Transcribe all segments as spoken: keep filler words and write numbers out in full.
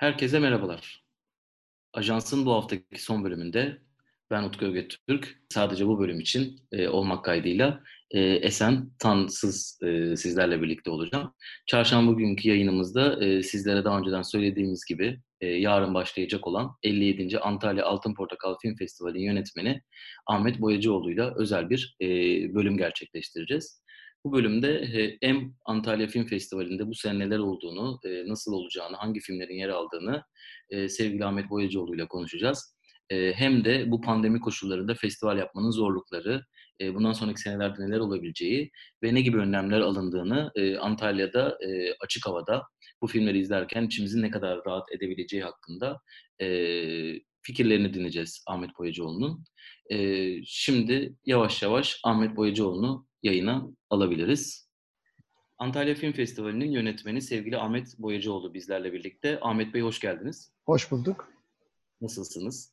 Herkese merhabalar. Ajansın bu haftaki son bölümünde ben Utku Göğetürk, sadece bu bölüm için e, olmak kaydıyla e, Esen Tansız e, sizlerle birlikte olacağım. Çarşamba günkü yayınımızda e, sizlere daha önceden söylediğimiz gibi e, yarın başlayacak olan elli yedinci Antalya Altın Portakal Film Festivali'nin yönetmeni Ahmet Boyacıoğlu'yla özel bir e, bölüm gerçekleştireceğiz. Bu bölümde hem Antalya Film Festivali'nde bu sene neler olduğunu, nasıl olacağını, hangi filmlerin yer aldığını sevgili Ahmet Boyacıoğlu ile konuşacağız. Hem de bu pandemi koşullarında festival yapmanın zorlukları, bundan sonraki senelerde neler olabileceği ve ne gibi önlemler alındığını Antalya'da açık havada bu filmleri izlerken içimizin ne kadar rahat edebileceği hakkında fikirlerini dinleyeceğiz Ahmet Boyacıoğlu'nun. Şimdi yavaş yavaş Ahmet Boyacıoğlu'nu yayına alabiliriz. Antalya Film Festivali'nin yönetmeni sevgili Ahmet Boyacıoğlu bizlerle birlikte. Ahmet Bey hoş geldiniz. Hoş bulduk. Nasılsınız?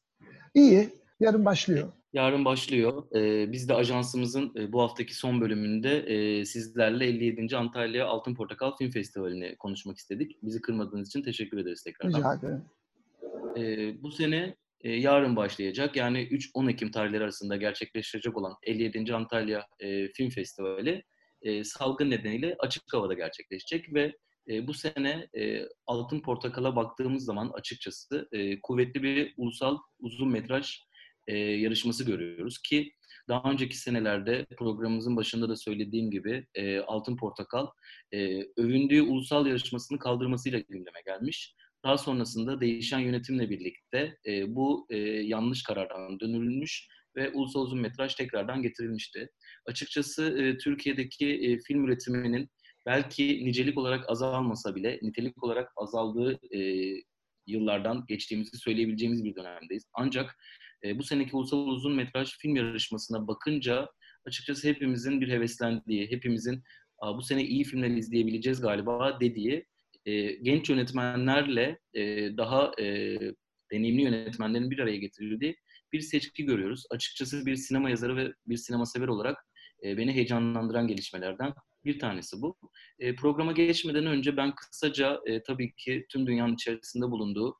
İyi. Yarın başlıyor. Yarın başlıyor. Ee, biz de ajansımızın e, bu haftaki son bölümünde e, sizlerle elli yedinci Antalya Altın Portakal Film Festivali'ni konuşmak istedik. Bizi kırmadığınız için teşekkür ederiz tekrardan. Rica ederim. E, bu sene E, yarın başlayacak, yani üç on Ekim tarihleri arasında gerçekleşecek olan elli yedinci Antalya e, Film Festivali e, salgın nedeniyle açık havada gerçekleşecek ve e, bu sene e, Altın Portakal'a baktığımız zaman açıkçası e, kuvvetli bir ulusal uzun metraj e, yarışması görüyoruz ki daha önceki senelerde programımızın başında da söylediğim gibi e, Altın Portakal e, övündüğü ulusal yarışmasını kaldırmasıyla gündeme gelmiş. Daha sonrasında değişen yönetimle birlikte e, bu e, yanlış karardan dönülmüş ve ulusal uzun metraj tekrardan getirilmişti. Açıkçası e, Türkiye'deki e, film üretiminin belki nicelik olarak azalmasa bile nitelik olarak azaldığı e, yıllardan geçtiğimizi söyleyebileceğimiz bir dönemdeyiz. Ancak e, bu seneki ulusal uzun metraj film yarışmasına bakınca açıkçası hepimizin bir heveslendiği, hepimizin bu sene iyi filmler izleyebileceğiz galiba dediği, genç yönetmenlerle daha deneyimli yönetmenlerin bir araya getirildiği bir seçki görüyoruz. Açıkçası bir sinema yazarı ve bir sinema sever olarak beni heyecanlandıran gelişmelerden bir tanesi bu. Programa geçmeden önce ben kısaca tabii ki tüm dünyanın içerisinde bulunduğu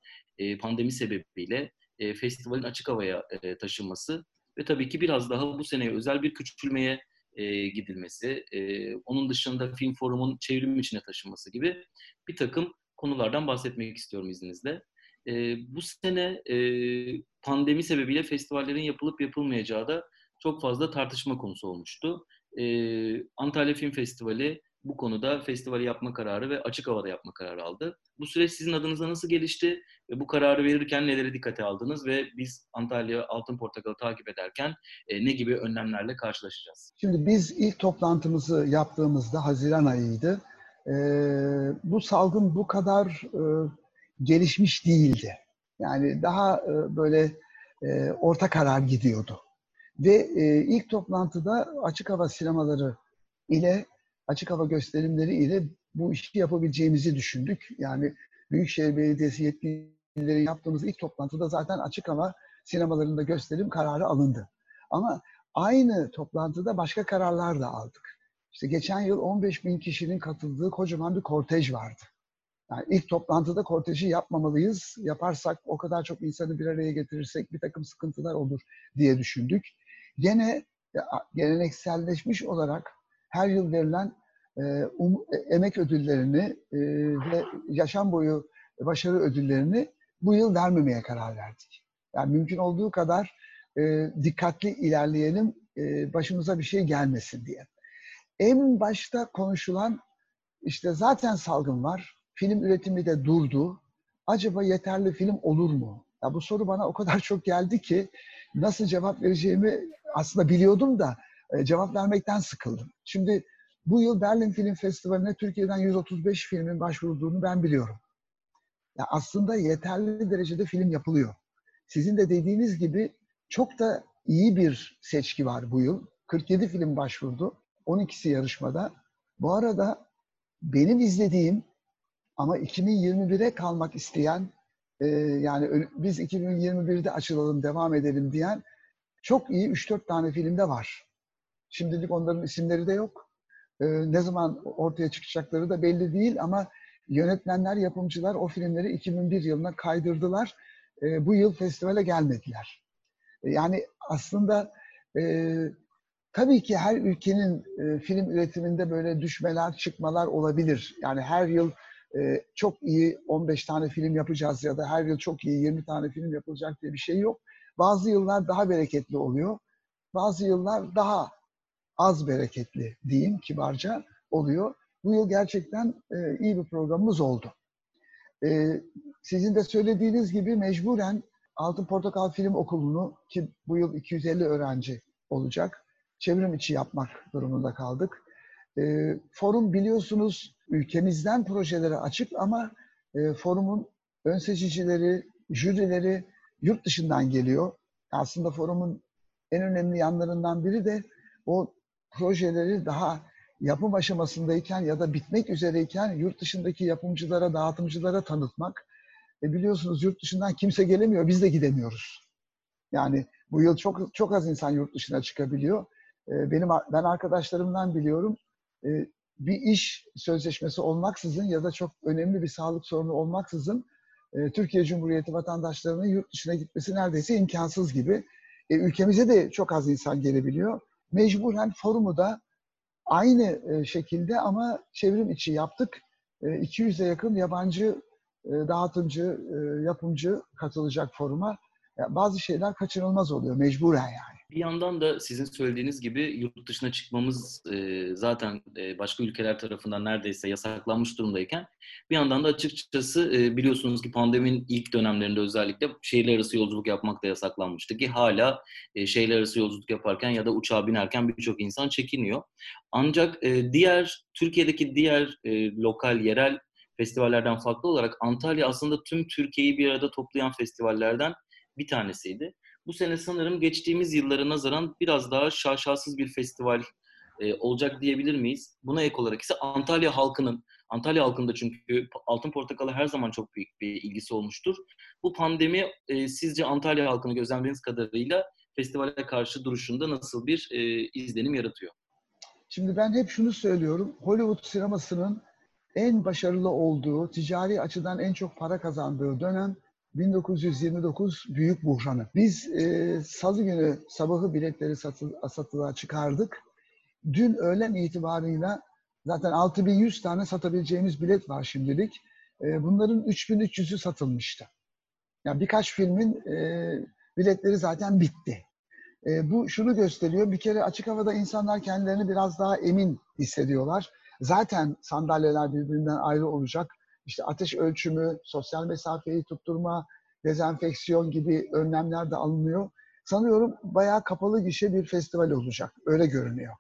pandemi sebebiyle festivalin açık havaya taşınması ve tabii ki biraz daha bu seneye özel bir küçülmeye E, gidilmesi, e, onun dışında Film Forum'un çevrim içine taşınması gibi bir takım konulardan bahsetmek istiyorum izninizle. E, bu sene e, pandemi sebebiyle festivallerin yapılıp yapılmayacağı da çok fazla tartışma konusu olmuştu. E, Antalya Film Festivali bu konuda festivali yapma kararı ve açık havada yapma kararı aldı. Bu süreç sizin adınıza nasıl gelişti? E, bu kararı verirken nelere dikkate aldınız ve biz Antalya Altın Portakal'ı takip ederken e, ne gibi önlemlerle karşılaşacağız? Şimdi biz ilk toplantımızı yaptığımızda Haziran ayıydı. E, bu salgın bu kadar e, gelişmiş değildi. Yani daha e, böyle e, orta karar gidiyordu. Ve e, ilk toplantıda açık hava sinemaları ile açık hava gösterimleri ile bu işi yapabileceğimizi düşündük. Yani Büyükşehir Belediyesi yetkilileri yaptığımız ilk toplantıda zaten açık hava sinemalarında gösterim kararı alındı. Ama aynı toplantıda başka kararlar da aldık. İşte geçen yıl on beş bin kişinin katıldığı kocaman bir kortej vardı. Yani ilk toplantıda korteji yapmamalıyız. Yaparsak o kadar çok insanı bir araya getirirsek bir takım sıkıntılar olur diye düşündük. Gene gelenekselleşmiş olarak her yıl verilen e, um, emek ödüllerini e, ve yaşam boyu başarı ödüllerini bu yıl vermemeye karar verdik. Yani mümkün olduğu kadar e, dikkatli ilerleyelim, e, başımıza bir şey gelmesin diye. En başta konuşulan, işte zaten salgın var, film üretimi de durdu. Acaba yeterli film olur mu? Ya bu soru bana o kadar çok geldi ki nasıl cevap vereceğimi aslında biliyordum da cevap vermekten sıkıldım. Şimdi bu yıl Berlin Film Festivali'ne Türkiye'den yüz otuz beş filmin başvurduğunu ben biliyorum. Ya aslında yeterli derecede film yapılıyor. Sizin de dediğiniz gibi çok da iyi bir seçki var bu yıl. kırk yedi film başvurdu. on ikisi yarışmada. Bu arada benim izlediğim ama iki bin yirmi bire kalmak isteyen, yani biz iki bin yirmi birde açılalım, devam edelim diyen çok iyi üç dört tane film de var. Şimdilik onların isimleri de yok. Ee, ne zaman ortaya çıkacakları da belli değil ama yönetmenler, yapımcılar o filmleri iki bin bir yılına kaydırdılar. E, bu yıl festivale gelmediler. E, yani aslında e, tabii ki her ülkenin e, film üretiminde böyle düşmeler, çıkmalar olabilir. Yani her yıl e, çok iyi on beş tane film yapacağız ya da her yıl çok iyi yirmi tane film yapılacak diye bir şey yok. Bazı yıllar daha bereketli oluyor. Bazı yıllar daha az bereketli diyeyim kibarca oluyor. Bu yıl gerçekten e, iyi bir programımız oldu. E, sizin de söylediğiniz gibi mecburen Altın Portakal Film Okulu'nu, ki bu yıl iki yüz elli öğrenci olacak, çevrim içi yapmak durumunda kaldık. E, forum biliyorsunuz ülkemizden projelere açık ama e, forumun ön seçicileri, jürileri yurt dışından geliyor. Aslında forumun en önemli yanlarından biri de o projeleri daha yapım aşamasındayken ya da bitmek üzereyken yurt dışındaki yapımcılara, dağıtımcılara tanıtmak. E biliyorsunuz yurt dışından kimse gelemiyor, biz de gidemiyoruz. Yani bu yıl çok çok az insan yurt dışına çıkabiliyor. E benim ben arkadaşlarımdan biliyorum, e bir iş sözleşmesi olmaksızın ya da çok önemli bir sağlık sorunu olmaksızın e Türkiye Cumhuriyeti vatandaşlarının yurt dışına gitmesi neredeyse imkansız gibi. E ülkemize de çok az insan gelebiliyor. Mecburen forumu da aynı şekilde ama çevrim içi yaptık. iki yüze yakın yabancı dağıtımcı, yapımcı katılacak foruma. Bazı şeyler kaçınılmaz oluyor mecburen yani. Bir yandan da sizin söylediğiniz gibi yurt dışına çıkmamız zaten başka ülkeler tarafından neredeyse yasaklanmış durumdayken, bir yandan da açıkçası biliyorsunuz ki pandeminin ilk dönemlerinde özellikle şehirler arası yolculuk yapmak da yasaklanmıştı ki hala şehirler arası yolculuk yaparken ya da uçağa binerken birçok insan çekiniyor. Ancak diğer Türkiye'deki diğer lokal, yerel festivallerden farklı olarak Antalya aslında tüm Türkiye'yi bir arada toplayan festivallerden bir tanesiydi. Bu sene sanırım geçtiğimiz yıllara nazaran biraz daha şaşasız bir festival e, olacak diyebilir miyiz? Buna ek olarak ise Antalya halkının, Antalya halkında çünkü Altın Portakal'a her zaman çok büyük bir ilgisi olmuştur. Bu pandemi e, sizce Antalya halkını gözlemlediğiniz kadarıyla festivale karşı duruşunda nasıl bir e, izlenim yaratıyor? Şimdi ben hep şunu söylüyorum, Hollywood sinemasının en başarılı olduğu, ticari açıdan en çok para kazandığı dönem bin dokuz yüz yirmi dokuz Büyük Buhranı. Biz e, salı günü sabahı biletleri satı, satılığa çıkardık. Dün öğlen itibarıyla zaten altı bin yüz tane satabileceğimiz bilet var şimdilik. E, bunların üç bin üç yüzü satılmıştı. Yani birkaç filmin e, biletleri zaten bitti. E, bu şunu gösteriyor. Bir kere açık havada insanlar kendilerini biraz daha emin hissediyorlar. Zaten sandalyeler birbirinden ayrı olacak. İşte ateş ölçümü, sosyal mesafeyi tutturma, dezenfeksiyon gibi önlemler de alınıyor. Sanıyorum bayağı kapalı gişe bir festival olacak. Öyle görünüyor.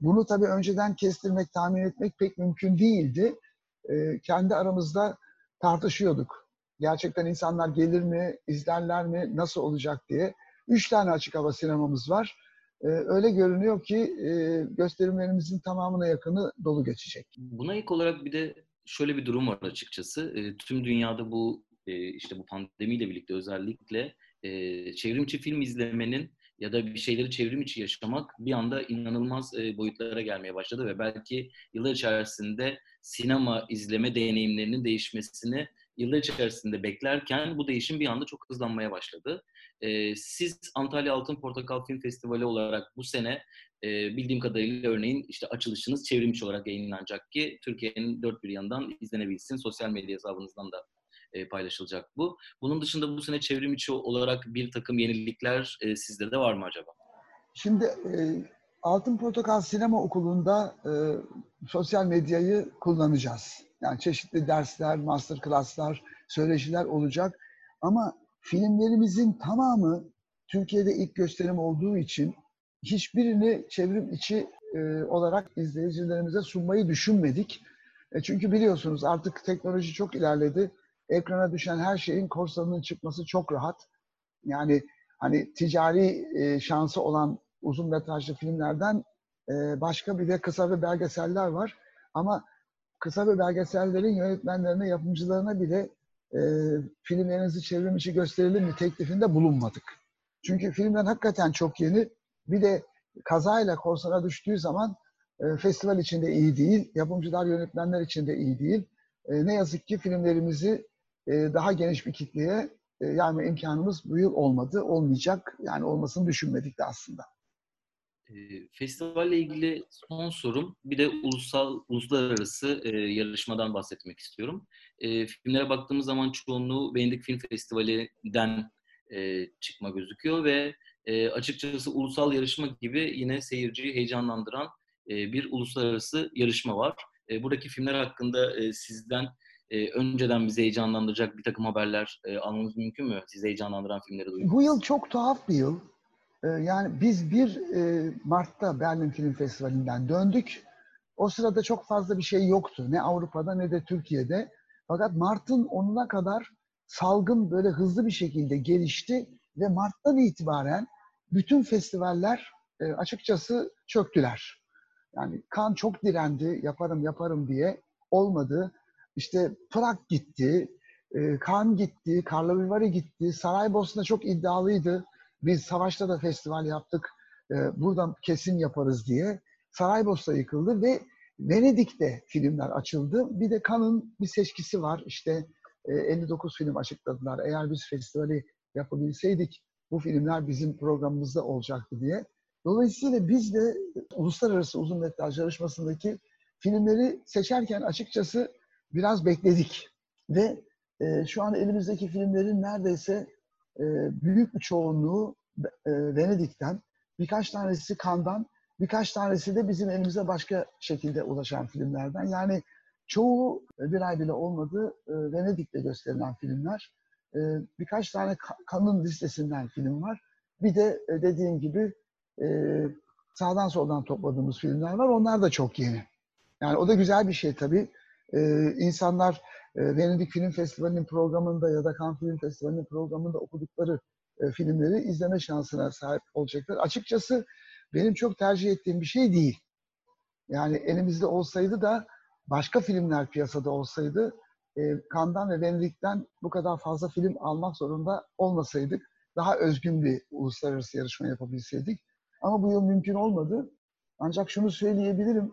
Bunu tabii önceden kestirmek, tahmin etmek pek mümkün değildi. Kendi aramızda tartışıyorduk. Gerçekten insanlar gelir mi, izlerler mi, nasıl olacak diye. Üç tane açık hava sinemamız var. Öyle görünüyor ki gösterimlerimizin tamamına yakını dolu geçecek. Buna ilk olarak bir de şöyle bir durum var açıkçası. E, tüm dünyada bu e, işte bu pandemiyle birlikte özellikle e, çevrim içi film izlemenin ya da bir şeyleri çevrim içi yaşamak bir anda inanılmaz e, boyutlara gelmeye başladı ve belki yıllar içerisinde sinema izleme deneyimlerinin değişmesini yıllar içerisinde beklerken bu değişim bir anda çok hızlanmaya başladı. E, siz Antalya Altın Portakal Film Festivali olarak bu sene e, bildiğim kadarıyla örneğin işte açılışınız çevrim içi olarak yayınlanacak ki Türkiye'nin dört bir yanından izlenebilsin. Sosyal medya hesabınızdan da e, paylaşılacak bu. Bunun dışında bu sene çevrim içi olarak bir takım yenilikler e, sizde de var mı acaba? Şimdi e, Altın Portakal Sinema Okulu'nda e, sosyal medyayı kullanacağız. Yani çeşitli dersler, master class'lar, söyleşiler olacak. Ama filmlerimizin tamamı Türkiye'de ilk gösterim olduğu için hiçbirini çevrim içi e, olarak izleyicilerimize sunmayı düşünmedik. E çünkü biliyorsunuz artık teknoloji çok ilerledi. Ekrana düşen her şeyin korsanının çıkması çok rahat. Yani hani ticari e, şansı olan uzun metrajlı filmlerden e, başka bir de kısa ve belgeseller var. Ama kısa ve belgesellerin yönetmenlerine, yapımcılarına bile e, filmlerinizi çevrim içi gösterelim mi teklifinde bulunmadık. Çünkü filmler hakikaten çok yeni. Bir de kazayla korsana düştüğü zaman e, festival için de iyi değil, yapımcılar, yönetmenler için de iyi değil. e, ne yazık ki filmlerimizi e, daha geniş bir kitleye e, yayma imkanımız bu yıl olmadı, olmayacak. Yani olmasını düşünmedik de aslında. Festivalle ilgili son sorum, bir de ulusal, uluslararası e, yarışmadan bahsetmek istiyorum. E, filmlere baktığımız zaman çoğunluğu Venedik Film Festivali'den e, çıkma gözüküyor ve e, açıkçası ulusal yarışma gibi yine seyirciyi heyecanlandıran e, bir uluslararası yarışma var. E, buradaki filmler hakkında e, sizden e, önceden bizi heyecanlandıracak bir takım haberler e, almamız mümkün mü? Sizi heyecanlandıran filmleri duyuyoruz. Bu yıl çok tuhaf bir yıl. Yani biz bir Mart'ta Berlin Film Festivali'nden döndük. O sırada çok fazla bir şey yoktu. Ne Avrupa'da ne de Türkiye'de. Fakat Mart'ın onuna kadar salgın böyle hızlı bir şekilde gelişti ve Mart'tan itibaren bütün festivaller açıkçası çöktüler. Yani Cannes çok direndi, yaparım yaparım diye, olmadı. İşte Prag gitti, Cannes gitti, Karlovy Vary gitti, Saraybosna çok iddialıydı. Biz Savaş'ta da festival yaptık, buradan kesin yaparız diye. Saraybosna yıkıldı ve Venedik'te filmler açıldı. Bir de Cannes'ın bir seçkisi var. İşte elli dokuz film açıkladılar. Eğer biz festivali yapabilseydik bu filmler bizim programımızda olacaktı diye. Dolayısıyla biz de uluslararası uzun metraj yarışmasındaki filmleri seçerken açıkçası biraz bekledik. Ve şu an elimizdeki filmlerin neredeyse büyük bir çoğunluğu Venedik'ten, birkaç tanesi Cannes'dan, birkaç tanesi de bizim elimize başka şekilde ulaşan filmlerden. Yani çoğu bir ay bile olmadı Venedik'te gösterilen filmler. Birkaç tane Cannes'ın listesinden film var. Bir de dediğim gibi sağdan soldan topladığımız filmler var. Onlar da çok yeni. Yani o da güzel bir şey tabii. İnsanlar Venedik Film Festivali'nin programında ya da Cannes Film Festivali'nin programında okudukları filmleri izleme şansına sahip olacaklar. Açıkçası benim çok tercih ettiğim bir şey değil. Yani elimizde olsaydı da başka filmler piyasada olsaydı, Cannes'dan ve Venedik'ten bu kadar fazla film almak zorunda olmasaydık, daha özgün bir uluslararası yarışma yapabilseydik. Ama bu yıl mümkün olmadı. Ancak şunu söyleyebilirim,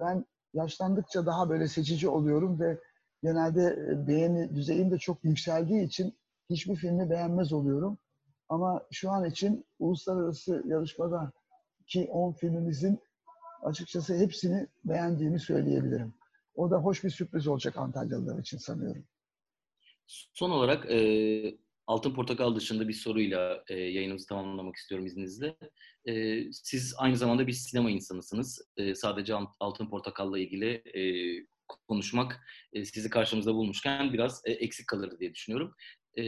ben yaşlandıkça daha böyle seçici oluyorum ve genelde beğeni düzeyim de çok yükseldiği için hiçbir filmi beğenmez oluyorum. Ama şu an için uluslararası yarışmadaki on filmimizin açıkçası hepsini beğendiğimi söyleyebilirim. O da hoş bir sürpriz olacak Antalyalılar için sanıyorum. Son olarak e, Altın Portakal dışında bir soruyla e, yayınımızı tamamlamak istiyorum izninizle. E, siz aynı zamanda bir sinema insanısınız. E, sadece Altın Portakal'la ilgili e, konuşmak e, sizi karşımızda bulmuşken biraz e, eksik kalırdı diye düşünüyorum. E,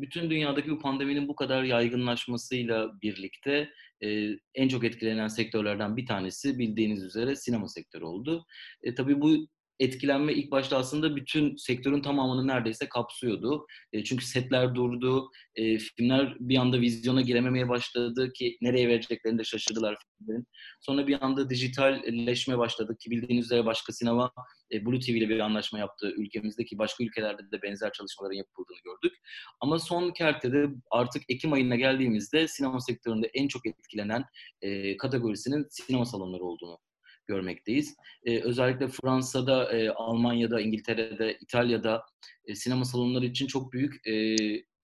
bütün dünyadaki bu pandeminin bu kadar yaygınlaşmasıyla birlikte e, en çok etkilenen sektörlerden bir tanesi bildiğiniz üzere sinema sektörü oldu. E, tabii bu etkilenme ilk başta aslında bütün sektörün tamamını neredeyse kapsıyordu. E, çünkü setler durdu, e, filmler bir anda vizyona girememeye başladı ki nereye vereceklerini de şaşırdılar filmlerin. Sonra bir anda dijitalleşme başladı ki bildiğiniz üzere başka sinema e, BluTV ile bir anlaşma yaptı ülkemizdeki, başka ülkelerde de benzer çalışmaların yapıldığını gördük. Ama son kertede artık Ekim ayına geldiğimizde sinema sektöründe en çok etkilenen e, kategorisinin sinema salonları olduğunu görmekteyiz. Ee, özellikle Fransa'da, e, Almanya'da, İngiltere'de, İtalya'da e, sinema salonları için çok büyük e,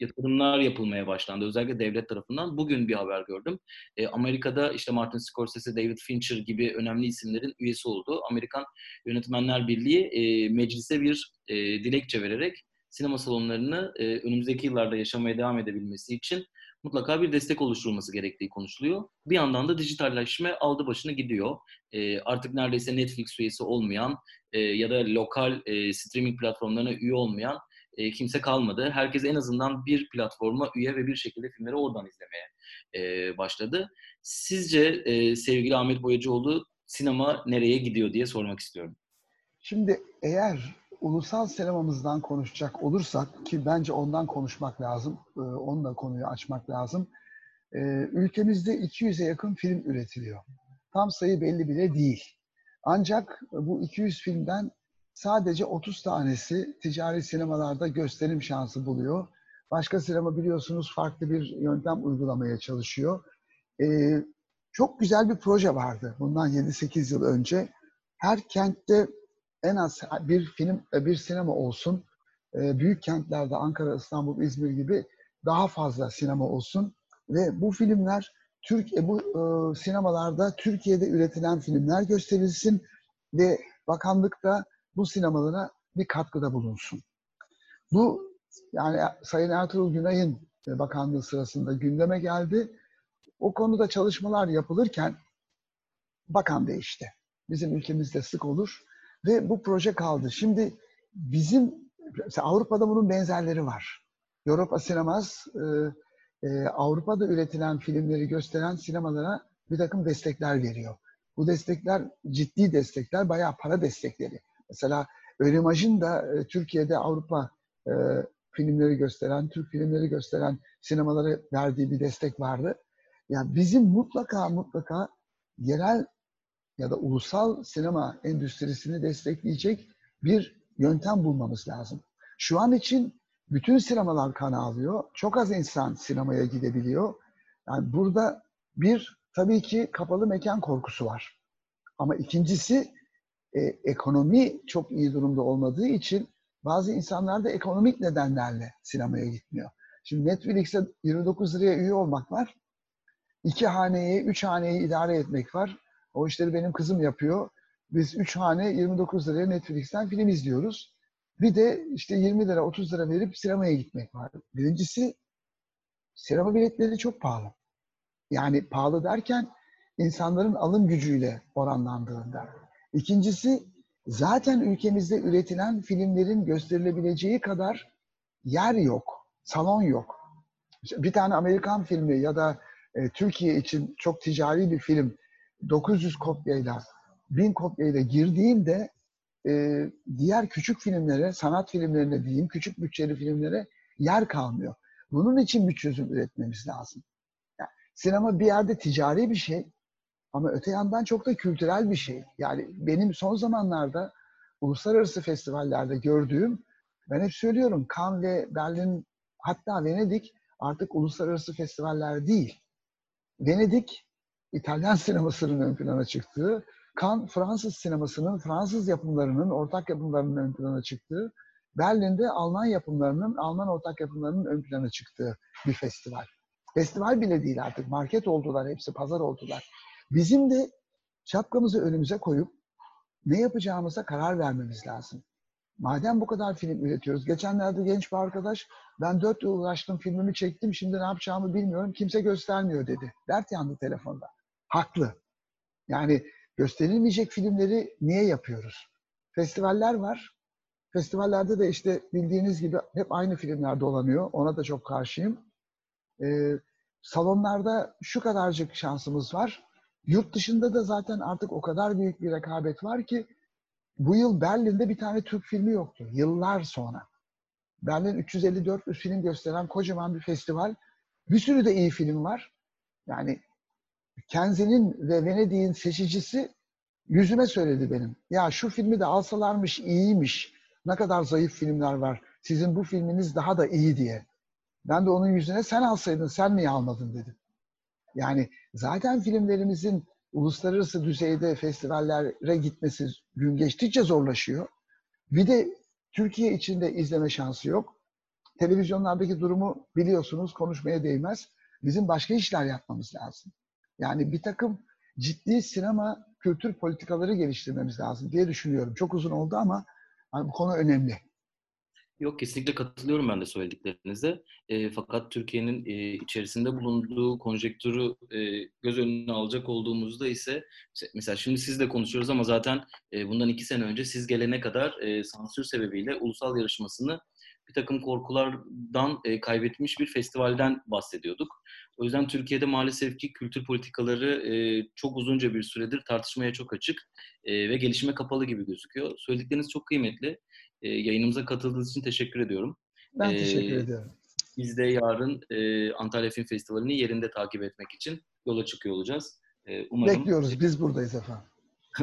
yatırımlar yapılmaya başlandı. Özellikle devlet tarafından. Bugün bir haber gördüm. E, Amerika'da işte Martin Scorsese, David Fincher gibi önemli isimlerin üyesi olduğu Amerikan Yönetmenler Birliği e, meclise bir e, dilekçe vererek sinema salonlarını e, önümüzdeki yıllarda yaşamaya devam edebilmesi için mutlaka bir destek oluşturulması gerektiği konuşuluyor. Bir yandan da dijitalleşme aldı başını gidiyor. E, artık neredeyse Netflix üyesi olmayan e, ya da lokal e, streaming platformlarına üye olmayan e, kimse kalmadı. Herkes en azından bir platforma üye ve bir şekilde filmleri oradan izlemeye e, başladı. Sizce e, sevgili Ahmet Boyacıoğlu, sinema nereye gidiyor diye sormak istiyorum. Şimdi eğer ulusal sinemamızdan konuşacak olursak, ki bence ondan konuşmak lazım, onunla konuyu açmak lazım. Ülkemizde iki yüze yakın film üretiliyor. Tam sayı belli bile değil. Ancak bu iki yüz filmden sadece otuz tanesi ticari sinemalarda gösterim şansı buluyor. Başka sinema biliyorsunuz farklı bir yöntem uygulamaya çalışıyor. Çok güzel bir proje vardı bundan yedi sekiz yıl önce. Her kentte en az bir film, bir sinema olsun. Büyük kentlerde Ankara, İstanbul, İzmir gibi daha fazla sinema olsun. Ve bu filmler, Türkiye, bu e, sinemalarda Türkiye'de üretilen filmler gösterilsin ve bakanlık da bu sinemalara bir katkıda bulunsun. Bu, yani Sayın Ertuğrul Günay'ın bakanlığı sırasında gündeme geldi. O konuda çalışmalar yapılırken bakan değişti. Bizim ülkemizde sık olur ve bu proje kaldı. Şimdi bizim, Avrupa'da bunun benzerleri var. Europa Cinemas, e, Ee, Avrupa'da üretilen filmleri gösteren sinemalara bir takım destekler veriyor. Bu destekler ciddi destekler, bayağı para destekleri. Mesela Ölimaj'ın da e, Türkiye'de Avrupa e, filmleri gösteren, Türk filmleri gösteren sinemalara verdiği bir destek vardı. Yani bizim mutlaka mutlaka yerel ya da ulusal sinema endüstrisini destekleyecek bir yöntem bulmamız lazım. Şu an için bütün sinemalar kan ağlıyor. Çok az insan sinemaya gidebiliyor. Yani burada bir, tabii ki kapalı mekan korkusu var. Ama ikincisi, e, ekonomi çok iyi durumda olmadığı için bazı insanlar da ekonomik nedenlerle sinemaya gitmiyor. Şimdi Netflix'e yirmi dokuz liraya üye olmak var. İki haneye, üç haneyi idare etmek var. O işleri benim kızım yapıyor. Biz üç hane yirmi dokuz liraya Netflix'ten film izliyoruz. Bir de işte yirmi lira, otuz lira verip sinemaya gitmek var. Birincisi, sinema biletleri çok pahalı. Yani pahalı derken insanların alım gücüyle oranlandığında. İkincisi, zaten ülkemizde üretilen filmlerin gösterilebileceği kadar yer yok, salon yok. Bir tane Amerikan filmi ya da e, Türkiye için çok ticari bir film dokuz yüz kopyayla, bin kopyayla girdiğinde Ee, diğer küçük filmlere, sanat filmlerine diyeyim, küçük bütçeli filmlere yer kalmıyor. Bunun için bir çözüm üretmemiz lazım. Yani sinema bir yerde ticari bir şey ama öte yandan çok da kültürel bir şey. Yani benim son zamanlarda uluslararası festivallerde gördüğüm, ben hep söylüyorum, Cannes ve Berlin, hatta Venedik artık uluslararası festivaller değil. Venedik, İtalyan sinemasının ön plana çıktığı, Cannes, Fransız sinemasının, Fransız yapımlarının, ortak yapımlarının ön plana çıktığı, Berlin'de Alman yapımlarının, Alman ortak yapımlarının ön plana çıktığı bir festival. Festival bile değil artık, market oldular, hepsi pazar oldular. Bizim de şapkamızı önümüze koyup ne yapacağımıza karar vermemiz lazım. Madem bu kadar film üretiyoruz, geçenlerde genç bir arkadaş, ben dört yıl uğraştım, filmimi çektim, şimdi ne yapacağımı bilmiyorum, kimse göstermiyor dedi. Dert yandı telefonda. Haklı. Yani gösterilmeyecek filmleri niye yapıyoruz? Festivaller var. Festivallerde de işte bildiğiniz gibi hep aynı filmler dolanıyor. Ona da çok karşıyım. Ee, salonlarda şu kadarcık şansımız var. Yurt dışında da zaten artık o kadar büyük bir rekabet var ki bu yıl Berlin'de bir tane Türk filmi yoktu. Yıllar sonra. Berlin üç yüz elli dört film gösteren kocaman bir festival. Bir sürü de iyi film var. Yani Kenzi'nin ve Venedik'in seçicisi yüzüme söyledi benim. Ya şu filmi de alsalarmış, iyiymiş. Ne kadar zayıf filmler var. Sizin bu filminiz daha da iyi diye. Ben de onun yüzüne sen alsaydın, sen niye almadın dedim. Yani zaten filmlerimizin uluslararası düzeyde festivallere gitmesi gün geçtikçe zorlaşıyor. Bir de Türkiye içinde izleme şansı yok. Televizyonlardaki durumu biliyorsunuz, konuşmaya değmez. Bizim başka işler yapmamız lazım. Yani bir takım ciddi sinema kültür politikaları geliştirmemiz lazım diye düşünüyorum. Çok uzun oldu ama yani bu konu önemli. Yok, kesinlikle katılıyorum ben de söylediklerinize. E, fakat Türkiye'nin e, içerisinde bulunduğu konjektürü e, göz önüne alacak olduğumuzda ise mesela şimdi sizle konuşuyoruz ama zaten e, bundan iki sene önce siz gelene kadar e, sansür sebebiyle ulusal yarışmasını bir takım korkulardan e, kaybetmiş bir festivalden bahsediyorduk. O yüzden Türkiye'de maalesef ki kültür politikaları e, çok uzunca bir süredir tartışmaya çok açık e, ve gelişime kapalı gibi gözüküyor. Söyledikleriniz çok kıymetli. E, yayınımıza katıldığınız için teşekkür ediyorum. Ben teşekkür e, ediyorum. Biz de yarın e, Antalya Film Festivali'ni yerinde takip etmek için yola çıkıyor olacağız. E, umarım, bekliyoruz, biz buradayız efendim.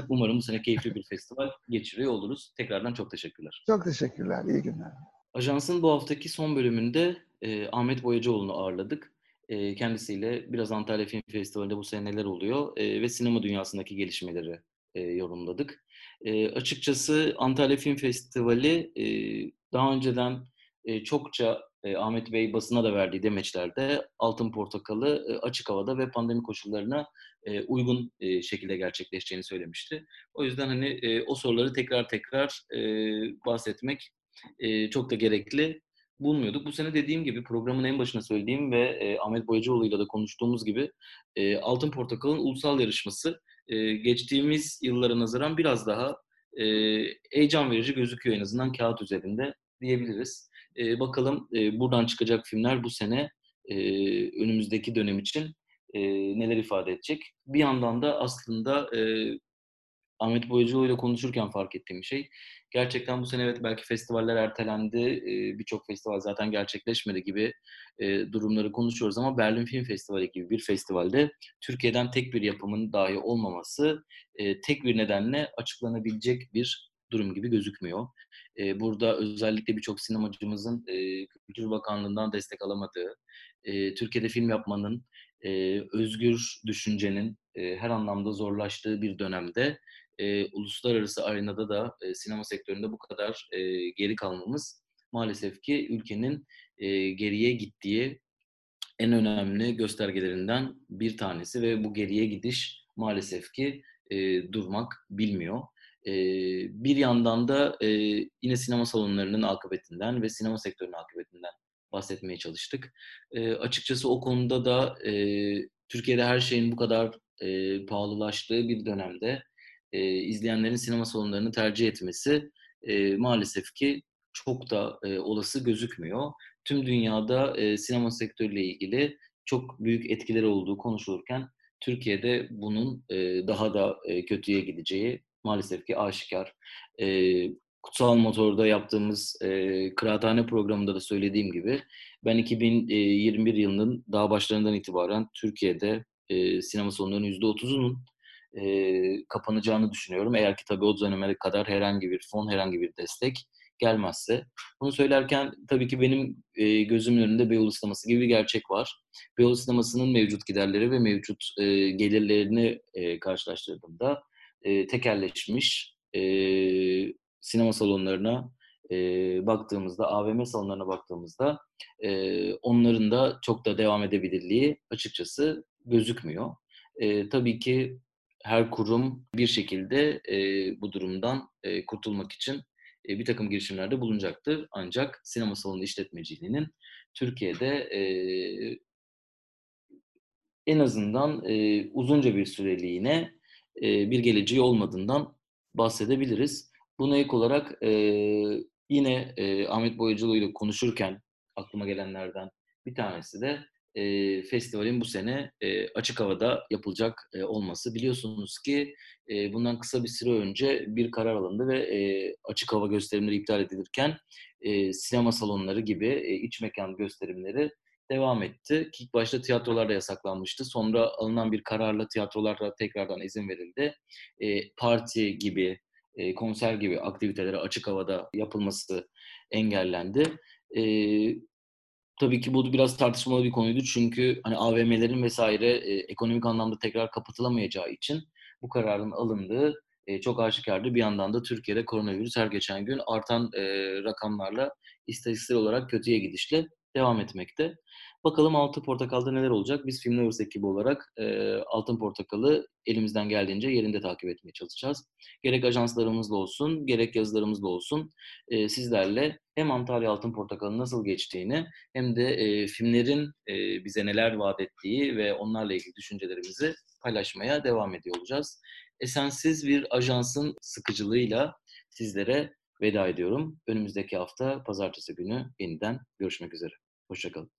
Umarım bu sene keyifli bir festival geçiriyor oluruz. Tekrardan çok teşekkürler. Çok teşekkürler, iyi günler. Ajansın bu haftaki son bölümünde e, Ahmet Boyacıoğlu'nu ağırladık. E, kendisiyle biraz Antalya Film Festivali'nde bu sene neler oluyor e, ve sinema dünyasındaki gelişmeleri e, yorumladık. E, açıkçası Antalya Film Festivali e, daha önceden e, çokça e, Ahmet Bey basına da verdiği demeçlerde Altın Portakal'ı e, açık havada ve pandemi koşullarına e, uygun e, şekilde gerçekleşeceğini söylemişti. O yüzden hani e, o soruları tekrar tekrar e, bahsetmek e, çok da gerekli bulmuyorduk. Bu sene dediğim gibi programın en başına söylediğim ve e, Ahmet Boyacıoğlu'yla da konuştuğumuz gibi e, Altın Portakal'ın ulusal yarışması e, geçtiğimiz yıllara nazaran biraz daha e, heyecan verici gözüküyor, en azından kağıt üzerinde diyebiliriz. E, bakalım e, buradan çıkacak filmler bu sene e, önümüzdeki dönem için e, neler ifade edecek. Bir yandan da aslında e, Ahmet Boyacıoğlu'yla konuşurken fark ettiğim şey, gerçekten bu sene evet belki festivaller ertelendi, birçok festival zaten gerçekleşmedi gibi durumları konuşuyoruz ama Berlin Film Festivali gibi bir festivalde Türkiye'den tek bir yapımın dahi olmaması tek bir nedenle açıklanabilecek bir durum gibi gözükmüyor. Burada özellikle birçok sinemacımızın Kültür Bakanlığı'ndan destek alamadığı, Türkiye'de film yapmanın, özgür düşüncenin her anlamda zorlaştığı bir dönemde E, uluslararası arenada da e, sinema sektöründe bu kadar e, geri kalmamız maalesef ki ülkenin e, geriye gittiği en önemli göstergelerinden bir tanesi ve bu geriye gidiş maalesef ki e, durmak bilmiyor. E, bir yandan da e, yine sinema salonlarının akıbetinden ve sinema sektörünün akıbetinden bahsetmeye çalıştık. E, açıkçası o konuda da e, Türkiye'de her şeyin bu kadar e, pahalılaştığı bir dönemde E, izleyenlerin sinema salonlarını tercih etmesi e, maalesef ki çok da e, olası gözükmüyor. Tüm dünyada e, sinema sektörüyle ilgili çok büyük etkileri olduğu konuşulurken Türkiye'de bunun e, daha da e, kötüye gideceği maalesef ki aşikar. E, Kutsal Motor'da yaptığımız e, kıraathane programında da söylediğim gibi ben iki bin yirmi bir yılının daha başlarından itibaren Türkiye'de e, sinema salonlarının yüzde otuzunun E, kapanacağını düşünüyorum. Eğer ki tabii o döneme kadar herhangi bir fon, herhangi bir destek gelmezse. Bunu söylerken tabii ki benim e, gözümün önünde Beyoğlu Sineması gibi bir gerçek var. Beyoğlu Sineması'nın mevcut giderleri ve mevcut e, gelirlerini e, karşılaştırdığımda e, tekelleşmiş e, sinema salonlarına e, baktığımızda, A V M salonlarına baktığımızda e, onların da çok da devam edebilirliği açıkçası gözükmüyor. E, tabii ki her kurum bir şekilde e, bu durumdan e, kurtulmak için e, bir takım girişimlerde bulunacaktır. Ancak sinema salonu işletmeciliğinin Türkiye'de e, en azından e, uzunca bir süreliğine e, bir geleceği olmadığından bahsedebiliriz. Buna ek olarak e, yine e, Ahmet Boyacıoğlu ile konuşurken aklıma gelenlerden bir tanesi de E, festivalin bu sene e, açık havada yapılacak e, olması. Biliyorsunuz ki e, bundan kısa bir süre önce bir karar alındı ve e, açık hava gösterimleri iptal edilirken e, sinema salonları gibi e, iç mekan gösterimleri devam etti. İlk başta tiyatrolar da yasaklanmıştı. Sonra alınan bir kararla tiyatrolara tekrardan izin verildi. E, parti gibi, e, konser gibi aktivitelere açık havada yapılması engellendi. E, Tabii ki bu biraz tartışmalı bir konuydu çünkü hani A V M'lerin vesaire e, ekonomik anlamda tekrar kapatılamayacağı için bu kararın alındığı e, çok aşikardı. Bir yandan da Türkiye'de koronavirüs her geçen gün artan e, rakamlarla istatistik olarak kötüye gidişle devam etmekte. Bakalım Altın Portakal'da neler olacak? Biz Film Universe ekibi olarak e, Altın Portakal'ı elimizden geldiğince yerinde takip etmeye çalışacağız. Gerek ajanslarımızla olsun, gerek yazılarımızla olsun e, sizlerle hem Antalya Altın Portakal'ın nasıl geçtiğini hem de e, filmlerin e, bize neler vaat ettiği ve onlarla ilgili düşüncelerimizi paylaşmaya devam ediyor olacağız. Esensiz bir ajansın sıkıcılığıyla sizlere veda ediyorum. Önümüzdeki hafta pazartesi günü yeniden görüşmek üzere. Hoşça kalın.